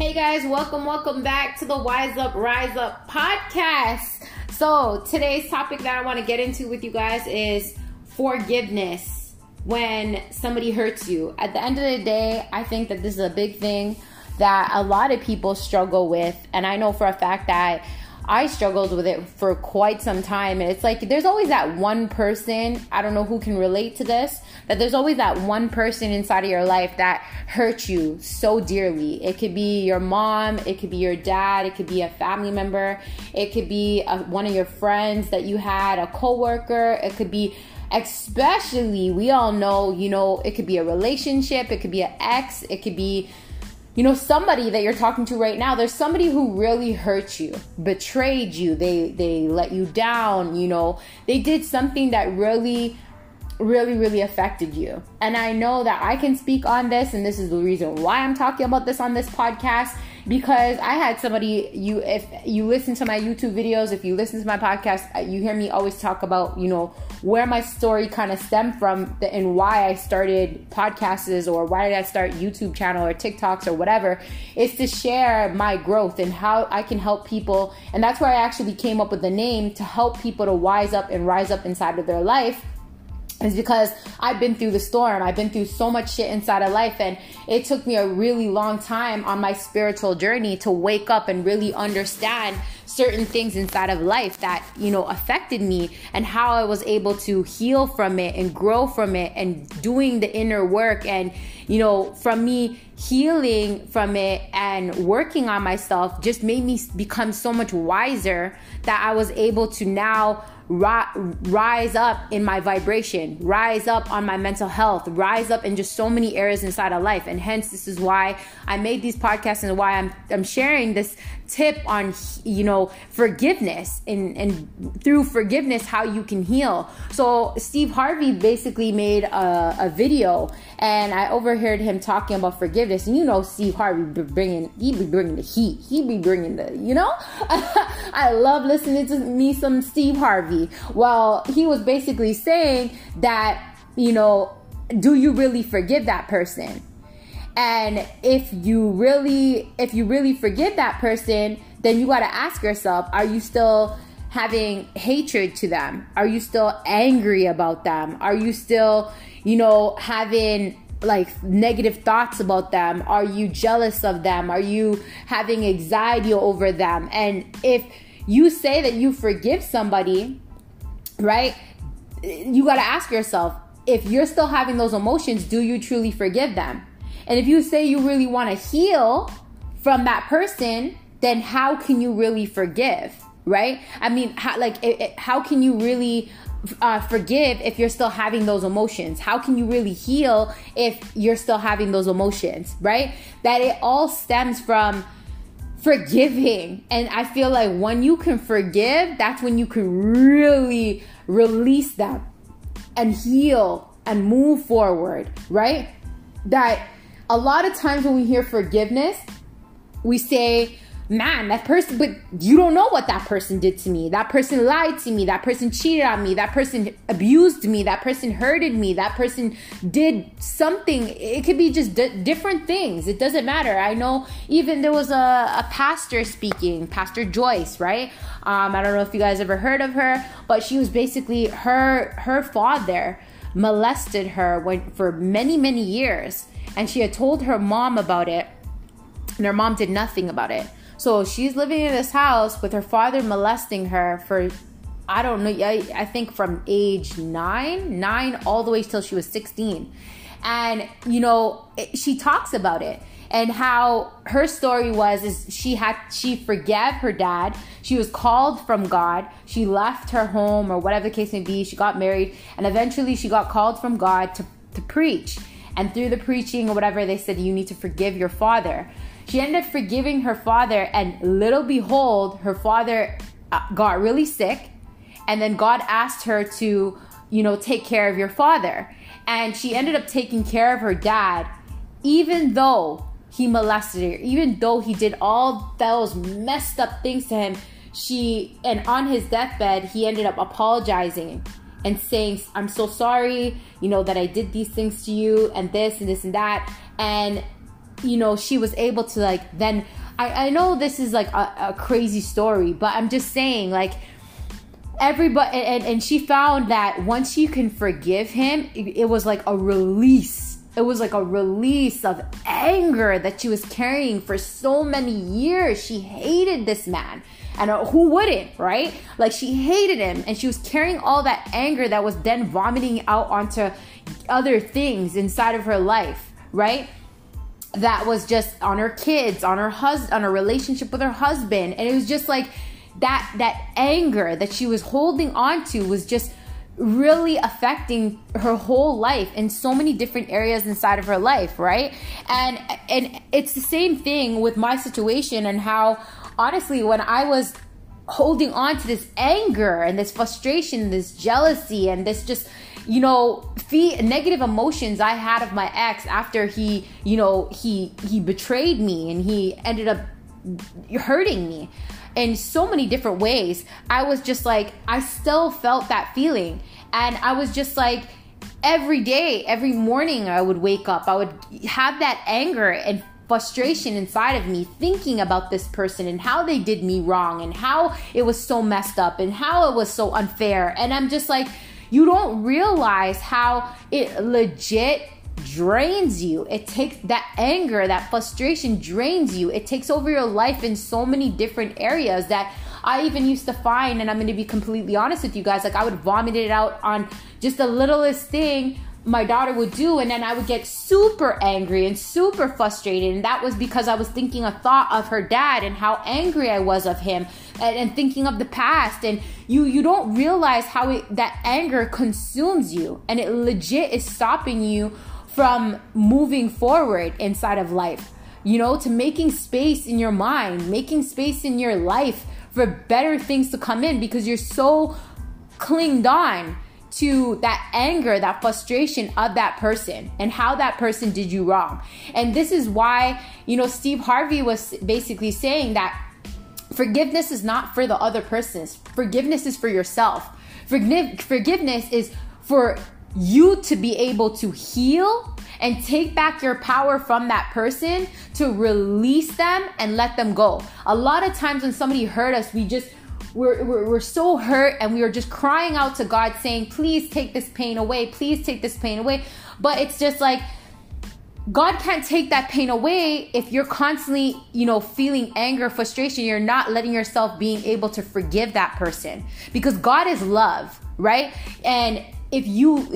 Hey guys, welcome back to the Wise Up, Rise Up podcast. So today's topic that I want to get into with you guys is forgiveness when somebody hurts you. At the end of the day, I think that this is a big thing that a lot of people struggle with. And I know for a fact that I struggled with it for quite some time. And it's like, there's always that one person, I don't know who can relate to this, but there's always that one person inside of your life that hurts you so dearly. It could be your mom, it could be your dad, it could be a family member, it could be one of your friends that you had, a coworker, it could be, especially, we all know, you know, it could be a relationship, it could be an ex, it could be, you know, somebody that you're talking to right now. There's somebody who really hurt you, betrayed you, they let you down, you know, they did something that really affected you. And I know that I can speak on this, and this is the reason why I'm talking about this on this podcast, because I had somebody, if you listen to my YouTube videos, if you listen to my podcast, you hear me always talk about, you know, where my story kind of stemmed from and why I started podcasts, or why did I start YouTube channel or TikToks or whatever, is to share my growth and how I can help people. And that's where I actually came up with the name, to help people to wise up and rise up inside of their life. Is because I've been through the storm. I've been through so much shit inside of life, and it took me a really long time on my spiritual journey to wake up and really understand certain things inside of life that, you know, affected me, and how I was able to heal from it and grow from it, and doing the inner work, and, you know, from me healing from it and working on myself just made me become so much wiser that I was able to now rise up in my vibration, rise up on my mental health, rise up in just so many areas inside of life. And hence, this is why I made these podcasts, and why I'm sharing this tip on, you know, forgiveness, and through forgiveness, how you can heal. So Steve Harvey basically made a video, and I overheard him talking about forgiveness. And you know, Steve Harvey he be bringing the heat. He be bringing the, you know, I love listening to me some Steve Harvey. Well, he was basically saying that, you know, do you really forgive that person? And if you really forgive that person, then you got to ask yourself, are you still having hatred to them? Are you still angry about them? Are you still, you know, having like negative thoughts about them? Are you jealous of them? Are you having anxiety over them? And if you say that you forgive somebody, right, you got to ask yourself, if you're still having those emotions, do you truly forgive them? And if you say you really want to heal from that person, then how can you really forgive, right? I mean, how can you really forgive if you're still having those emotions? How can you really heal if you're still having those emotions, right? That it all stems from forgiving. And I feel like when you can forgive, that's when you can really release them and heal and move forward, right? That a lot of times when we hear forgiveness, we say, man, that person, but you don't know what that person did to me. That person lied to me. That person cheated on me. That person abused me. That person hurted me. That person did something. It could be just different things. It doesn't matter. I know even there was a pastor speaking, Pastor Joyce, right? I don't know if you guys ever heard of her, but she was basically, her father molested her for many, many years. And she had told her mom about it, and her mom did nothing about it. So she's living in this house with her father molesting her for, I don't know, I think from age 9 all the way till she was 16. And, you know, she talks about it, and how her story was, is she forgave her dad. She was called from God. She left her home, or whatever the case may be. She got married, and eventually she got called from God to preach. And through the preaching or whatever, they said, you need to forgive your father. She ended up forgiving her father, and little behold, her father got really sick, and then God asked her to, you know, take care of your father. And she ended up taking care of her dad, even though he molested her, even though he did all those messed up things to him. And on his deathbed, he ended up apologizing and saying, I'm so sorry, you know, that I did these things to you, and this and this and that. And you know, she was able to like then, I know this is like a crazy story, but I'm just saying like everybody, and she found that once she can forgive him, it was like a release. It was like a release of anger that she was carrying for so many years. She hated this man. And who wouldn't, right? Like she hated him and she was carrying all that anger that was then vomiting out onto other things inside of her life, right? That was just on her kids, on her husband, on her relationship with her husband. And it was just like that anger that she was holding onto was just really affecting her whole life in so many different areas inside of her life, right? And it's the same thing with my situation and how, honestly, when I was holding on to this anger and this frustration, this jealousy and this just, you know, negative emotions I had of my ex after he, you know, he betrayed me and he ended up hurting me in so many different ways, I was just like, I still felt that feeling. And I was just like, every day, every morning I would wake up, I would have that anger and frustration inside of me thinking about this person and how they did me wrong and how it was so messed up and how it was so unfair. And I'm just like, you don't realize how it legit drains you. It takes that anger, that frustration drains you. It takes over your life in so many different areas that I even used to find, and I'm going to be completely honest with you guys, like I would vomit it out on just the littlest thing my daughter would do, and then I would get super angry and super frustrated, and that was because I was thinking a thought of her dad and how angry I was of him, and thinking of the past. And you don't realize how that anger consumes you, and it legit is stopping you from moving forward inside of life, you know, to making space in your mind, making space in your life for better things to come in, because you're so clinged on to that anger, that frustration of that person and how that person did you wrong. And this is why, you know, Steve Harvey was basically saying that forgiveness is not for the other person. Forgiveness is for yourself. Forgiveness is for you to be able to heal and take back your power from that person, to release them and let them go. A lot of times when somebody hurt us, we're so hurt and we are just crying out to God saying, please take this pain away. Please take this pain away. But it's just like, God can't take that pain away if you're constantly, you know, feeling anger, frustration. You're not letting yourself being able to forgive that person, because God is love, right? And if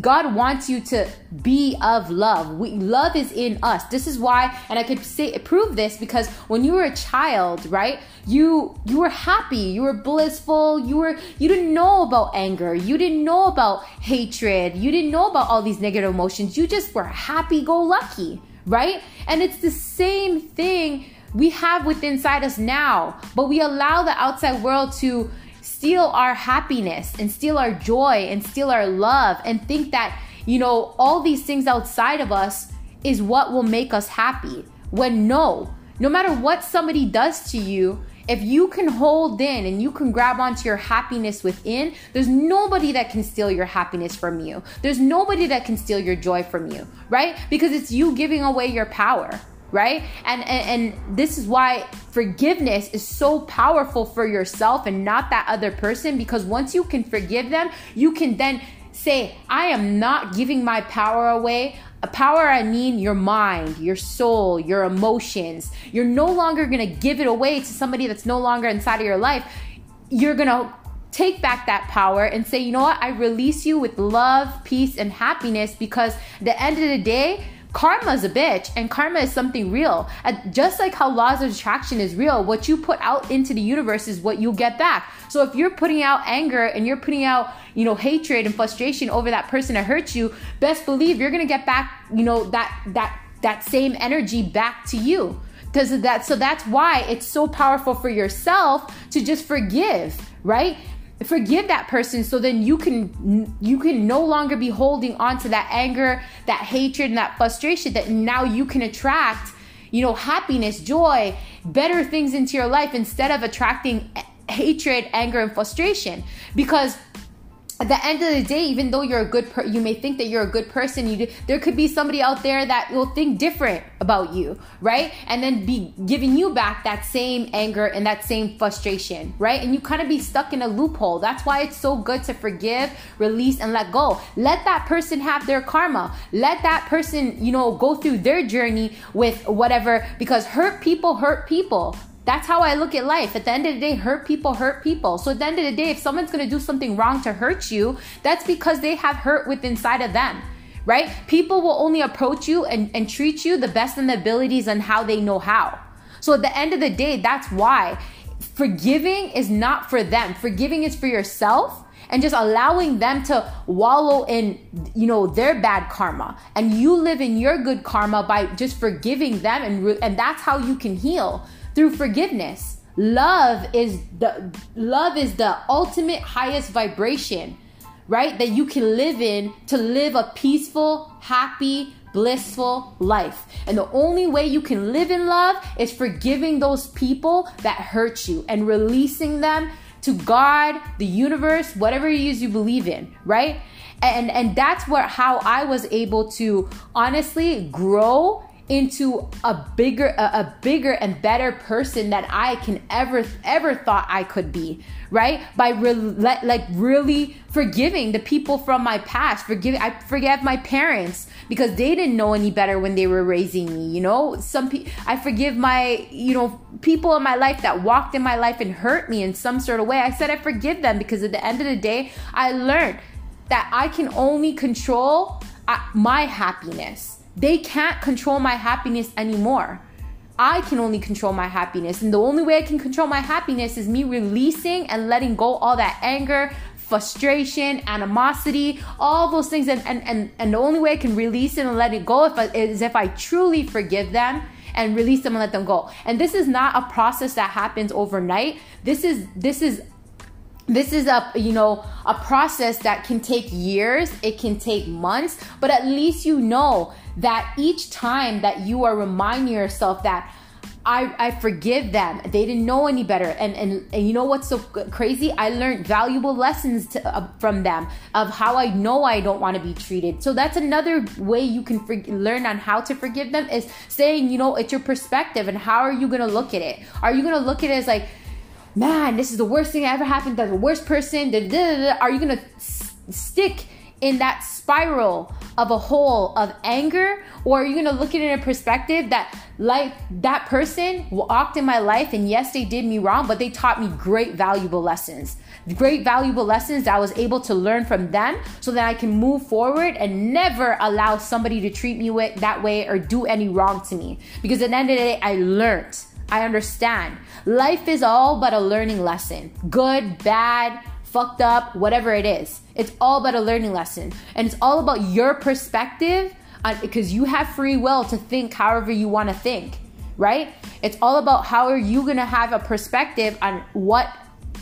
God wants you to be of love. Love is in us. This is why, and I could prove this, because when you were a child, right, you were happy, you were blissful, you didn't know about anger, you didn't know about hatred, you didn't know about all these negative emotions. You just were happy-go-lucky, right? And it's the same thing we have within inside us now, but we allow the outside world to steal our happiness and steal our joy and steal our love, and think that, you know, all these things outside of us is what will make us happy. When no matter what somebody does to you, if you can hold in and you can grab onto your happiness within, there's nobody that can steal your happiness from you. There's nobody that can steal your joy from you, right? Because it's you giving away your power, right? And this is why forgiveness is so powerful for yourself and not that other person, because once you can forgive them, you can then say, I am not giving my power away. A power, I mean your mind, your soul, your emotions. You're no longer going to give it away to somebody that's no longer inside of your life. You're going to take back that power and say, you know what? I release you with love, peace, and happiness, because at the end of the day, karma is a bitch, and karma is something real. Just like how laws of attraction is real, what you put out into the universe is what you get back. So if you're putting out anger and you're putting out, you know, hatred and frustration over that person that hurt you, best believe you're gonna get back, you know, that same energy back to you. Because of that, so that's why it's so powerful for yourself to just forgive, right? Forgive that person, so then you can no longer be holding on to that anger, that hatred, and that frustration, that now you can attract, you know, happiness, joy, better things into your life, instead of attracting hatred, anger, and frustration. Because at the end of the day, even though you're a good person, you may think that you're a good person, there could be somebody out there that will think different about you, right? And then be giving you back that same anger and that same frustration, right? And you kind of be stuck in a loophole. That's why it's so good to forgive, release, and let go. Let that person have their karma. Let that person, go through their journey with whatever, because hurt people hurt people. That's how I look at life. At the end of the day, hurt people hurt people. So at the end of the day, if someone's going to do something wrong to hurt you, that's because they have hurt within inside of them, right? People will only approach you and treat you the best in their abilities and how they know how. So at the end of the day, that's why forgiving is not for them. Forgiving is for yourself. And just allowing them to wallow in, their bad karma. And you live in your good karma by just forgiving them. And that's how you can heal, through forgiveness. Love is the ultimate highest vibration, right? That you can live in to live a peaceful, happy, blissful life. And the only way you can live in love is forgiving those people that hurt you and releasing them to God, the universe, whatever it is you believe in, right? And that's how I was able to honestly grow into a bigger and better person that I can ever thought I could be, right? By really forgiving the people from my past. I forgave my parents because they didn't know any better when they were raising me, I forgive my, people in my life that walked in my life and hurt me in some sort of way. I said I forgive them because at the end of the day, I learned that I can only control my happiness. They can't control my happiness anymore. I can only control my happiness. And the only way I can control my happiness is me releasing and letting go all that anger, frustration, animosity, all those things. And the only way I can release it and let it go is if I truly forgive them and release them and let them go. And this is not a process that happens overnight. This is a process that can take years, it can take months, but at least you know that each time that you are reminding yourself that I forgive them, they didn't know any better. And you know what's so crazy? I learned valuable lessons from them of how I know I don't want to be treated. So that's another way you can learn on how to forgive them, is saying, it's your perspective, and how are you going to look at it? Are you going to look at it as like, man, this is the worst thing that ever happened, that's the worst person, da, da, da, da. Are you gonna stick in that spiral of a hole of anger, or are you gonna look at it in a perspective that, like, that person walked in my life, and yes, they did me wrong, but they taught me great valuable lessons that I was able to learn from them, so that I can move forward and never allow somebody to treat me that way or do any wrong to me. Because at the end of the day, I learned, I understand. Life is all but a learning lesson. Good, bad, fucked up, whatever it is. It's all but a learning lesson. And it's all about your perspective, because you have free will to think however you want to think, right? It's all about how are you going to have a perspective on what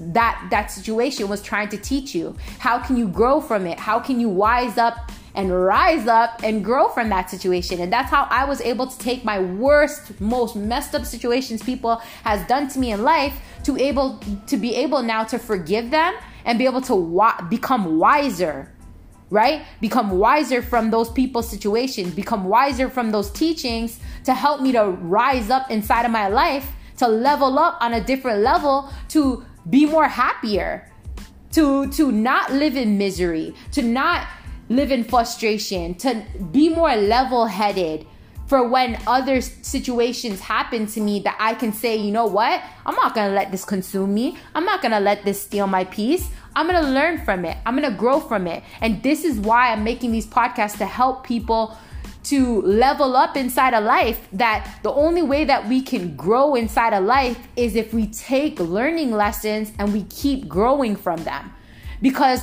that situation was trying to teach you. How can you grow from it? How can you wise up and rise up and grow from that situation? And that's how I was able to take my worst, most messed up situations people has done to me in life to be able now to forgive them and be able to become wiser, right? Become wiser from those people's situations, become wiser from those teachings to help me to rise up inside of my life, to level up on a different level, to be more happier, to not live in misery, to not live in frustration, to be more level-headed for when other situations happen to me, that I can say, you know what? I'm not gonna let this consume me. I'm not gonna let this steal my peace. I'm gonna learn from it. I'm gonna grow from it. And this is why I'm making these podcasts, to help people to level up inside a life, that the only way that we can grow inside a life is if we take learning lessons and we keep growing from them. Because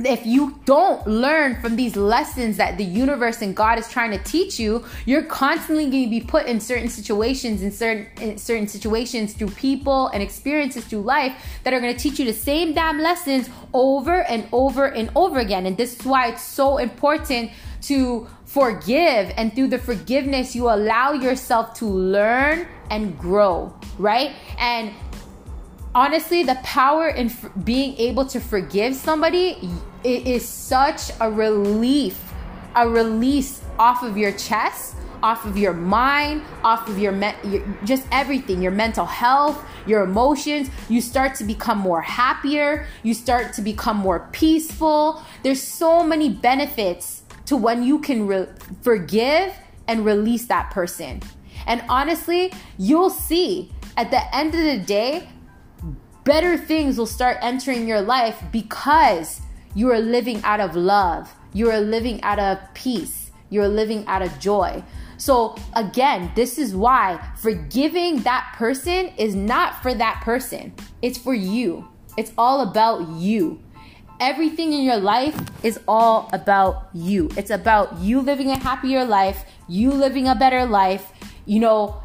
if you don't learn from these lessons that the universe and God is trying to teach you, you're constantly going to be put in certain situations, in certain situations, through people and experiences through life that are going to teach you the same damn lessons over and over and over again. And this is why it's so important to forgive, and through the forgiveness, you allow yourself to learn and grow, right? And honestly, the power in being able to forgive somebody, it is such a relief, a release off of your chest, off of your mind, off of your just everything, your mental health, your emotions. You start to become more happier. You start to become more peaceful. There's so many benefits to when you can forgive and release that person. And honestly, you'll see at the end of the day, better things will start entering your life because you are living out of love. You are living out of peace. You are living out of joy. So again, this is why forgiving that person is not for that person. It's for you. It's all about you. Everything in your life is all about you. It's about you living a happier life, you living a better life, you know,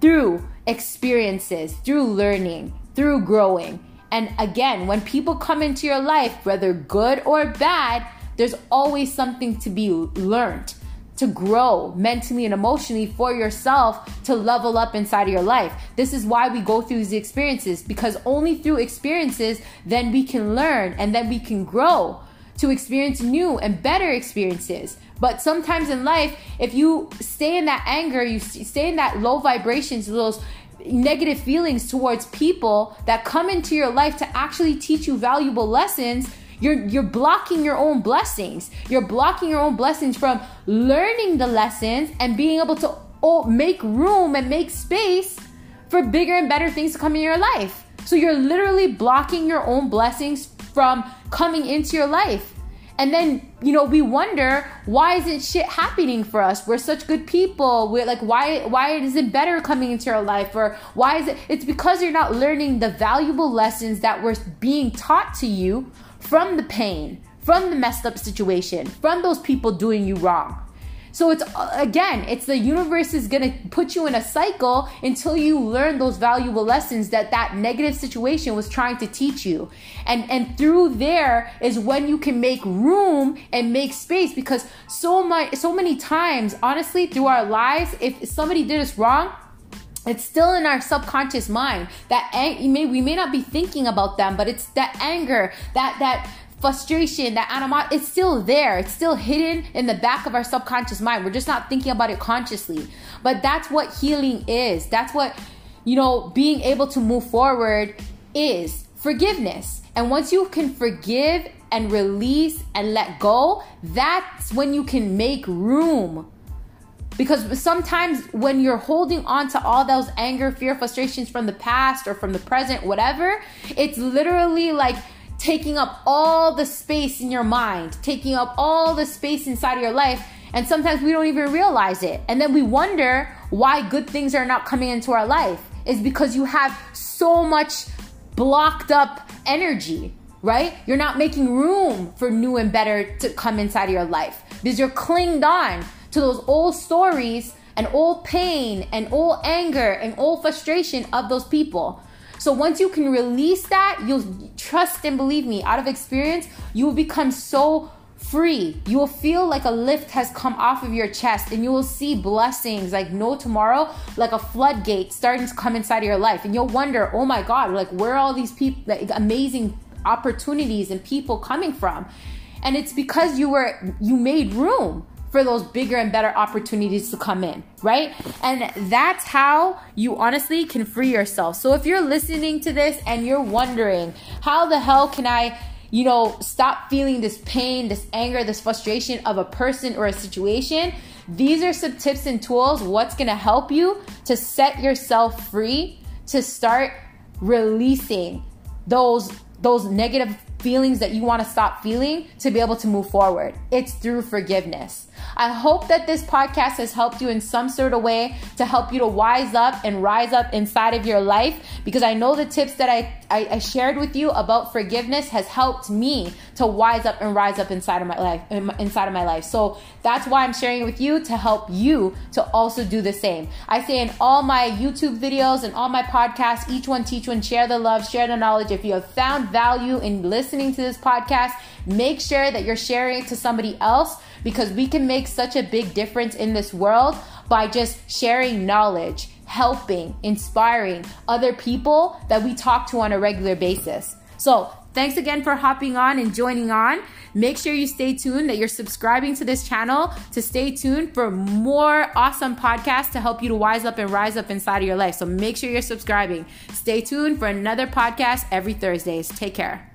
through experiences, through learning, through growing. And again, when people come into your life, whether good or bad, there's always something to be learned, to grow mentally and emotionally for yourself, to level up inside of your life. This is why we go through these experiences, because only through experiences then we can learn and then we can grow to experience new and better experiences. But sometimes in life, if you stay in that anger, you stay in that low vibrations, those negative feelings towards people that come into your life to actually teach you valuable lessons, you're blocking your own blessings. You're blocking your own blessings from learning the lessons and being able to make room and make space for bigger and better things to come in your life. So you're literally blocking your own blessings from coming into your life. And then, you know, we wonder, why isn't shit happening for us? We're such good people. We're like, why isn't better coming into our life? Or why is it? It's because you're not learning the valuable lessons that were being taught to you from the pain, from the messed up situation, from those people doing you wrong. So it's, again, it's the universe is going to put you in a cycle until you learn those valuable lessons that negative situation was trying to teach you. And through there is when you can make room and make space, because so many times, honestly, through our lives, if somebody did us wrong, it's still in our subconscious mind. That we may not be thinking about them, but it's that anger, that frustration, that animosity, it's still there. It's still hidden in the back of our subconscious mind. We're just not thinking about it consciously. But that's what healing is. That's what, you know, being able to move forward is forgiveness. And once you can forgive and release and let go, that's when you can make room. Because sometimes when you're holding on to all those anger, fear, frustrations from the past or from the present, whatever, it's literally like taking up all the space in your mind, taking up all the space inside of your life. And sometimes we don't even realize it. And then we wonder why good things are not coming into our life. It's because you have so much blocked up energy, right? You're not making room for new and better to come inside of your life because you're clinged on to those old stories and old pain and old anger and old frustration of those people. So once you can release that, you'll trust and believe me, out of experience, you will become so free. You will feel like a lift has come off of your chest and you will see blessings like no tomorrow, like a floodgate starting to come inside of your life. And you'll wonder, oh my God, like where are all these people, like amazing opportunities and people coming from? And it's because you made room for those bigger and better opportunities to come in, right? And that's how you honestly can free yourself. So if you're listening to this and you're wondering, how the hell can I, you know, stop feeling this pain, this anger, this frustration of a person or a situation? These are some tips and tools, what's gonna help you to set yourself free, to start releasing those negative feelings that you want to stop feeling, to be able to move forward. It's through forgiveness. I hope that this podcast has helped you in some sort of way, to help you to wise up and rise up inside of your life, because I know the tips that I shared with you about forgiveness has helped me to wise up and rise up inside of my life. So that's why I'm sharing it with you, to help you to also do the same. I say in all my YouTube videos and all my podcasts, each one teach one, share the love, share the knowledge. If you have found value in listening to this podcast, make sure that you're sharing it to somebody else, because we can make such a big difference in this world by just sharing knowledge, helping, inspiring other people that we talk to on a regular basis. So thanks again for hopping on and joining on. Make sure you stay tuned, that you're subscribing to this channel, to stay tuned for more awesome podcasts to help you to wise up and rise up inside of your life. So make sure you're subscribing. Stay tuned for another podcast every Thursday. Take care.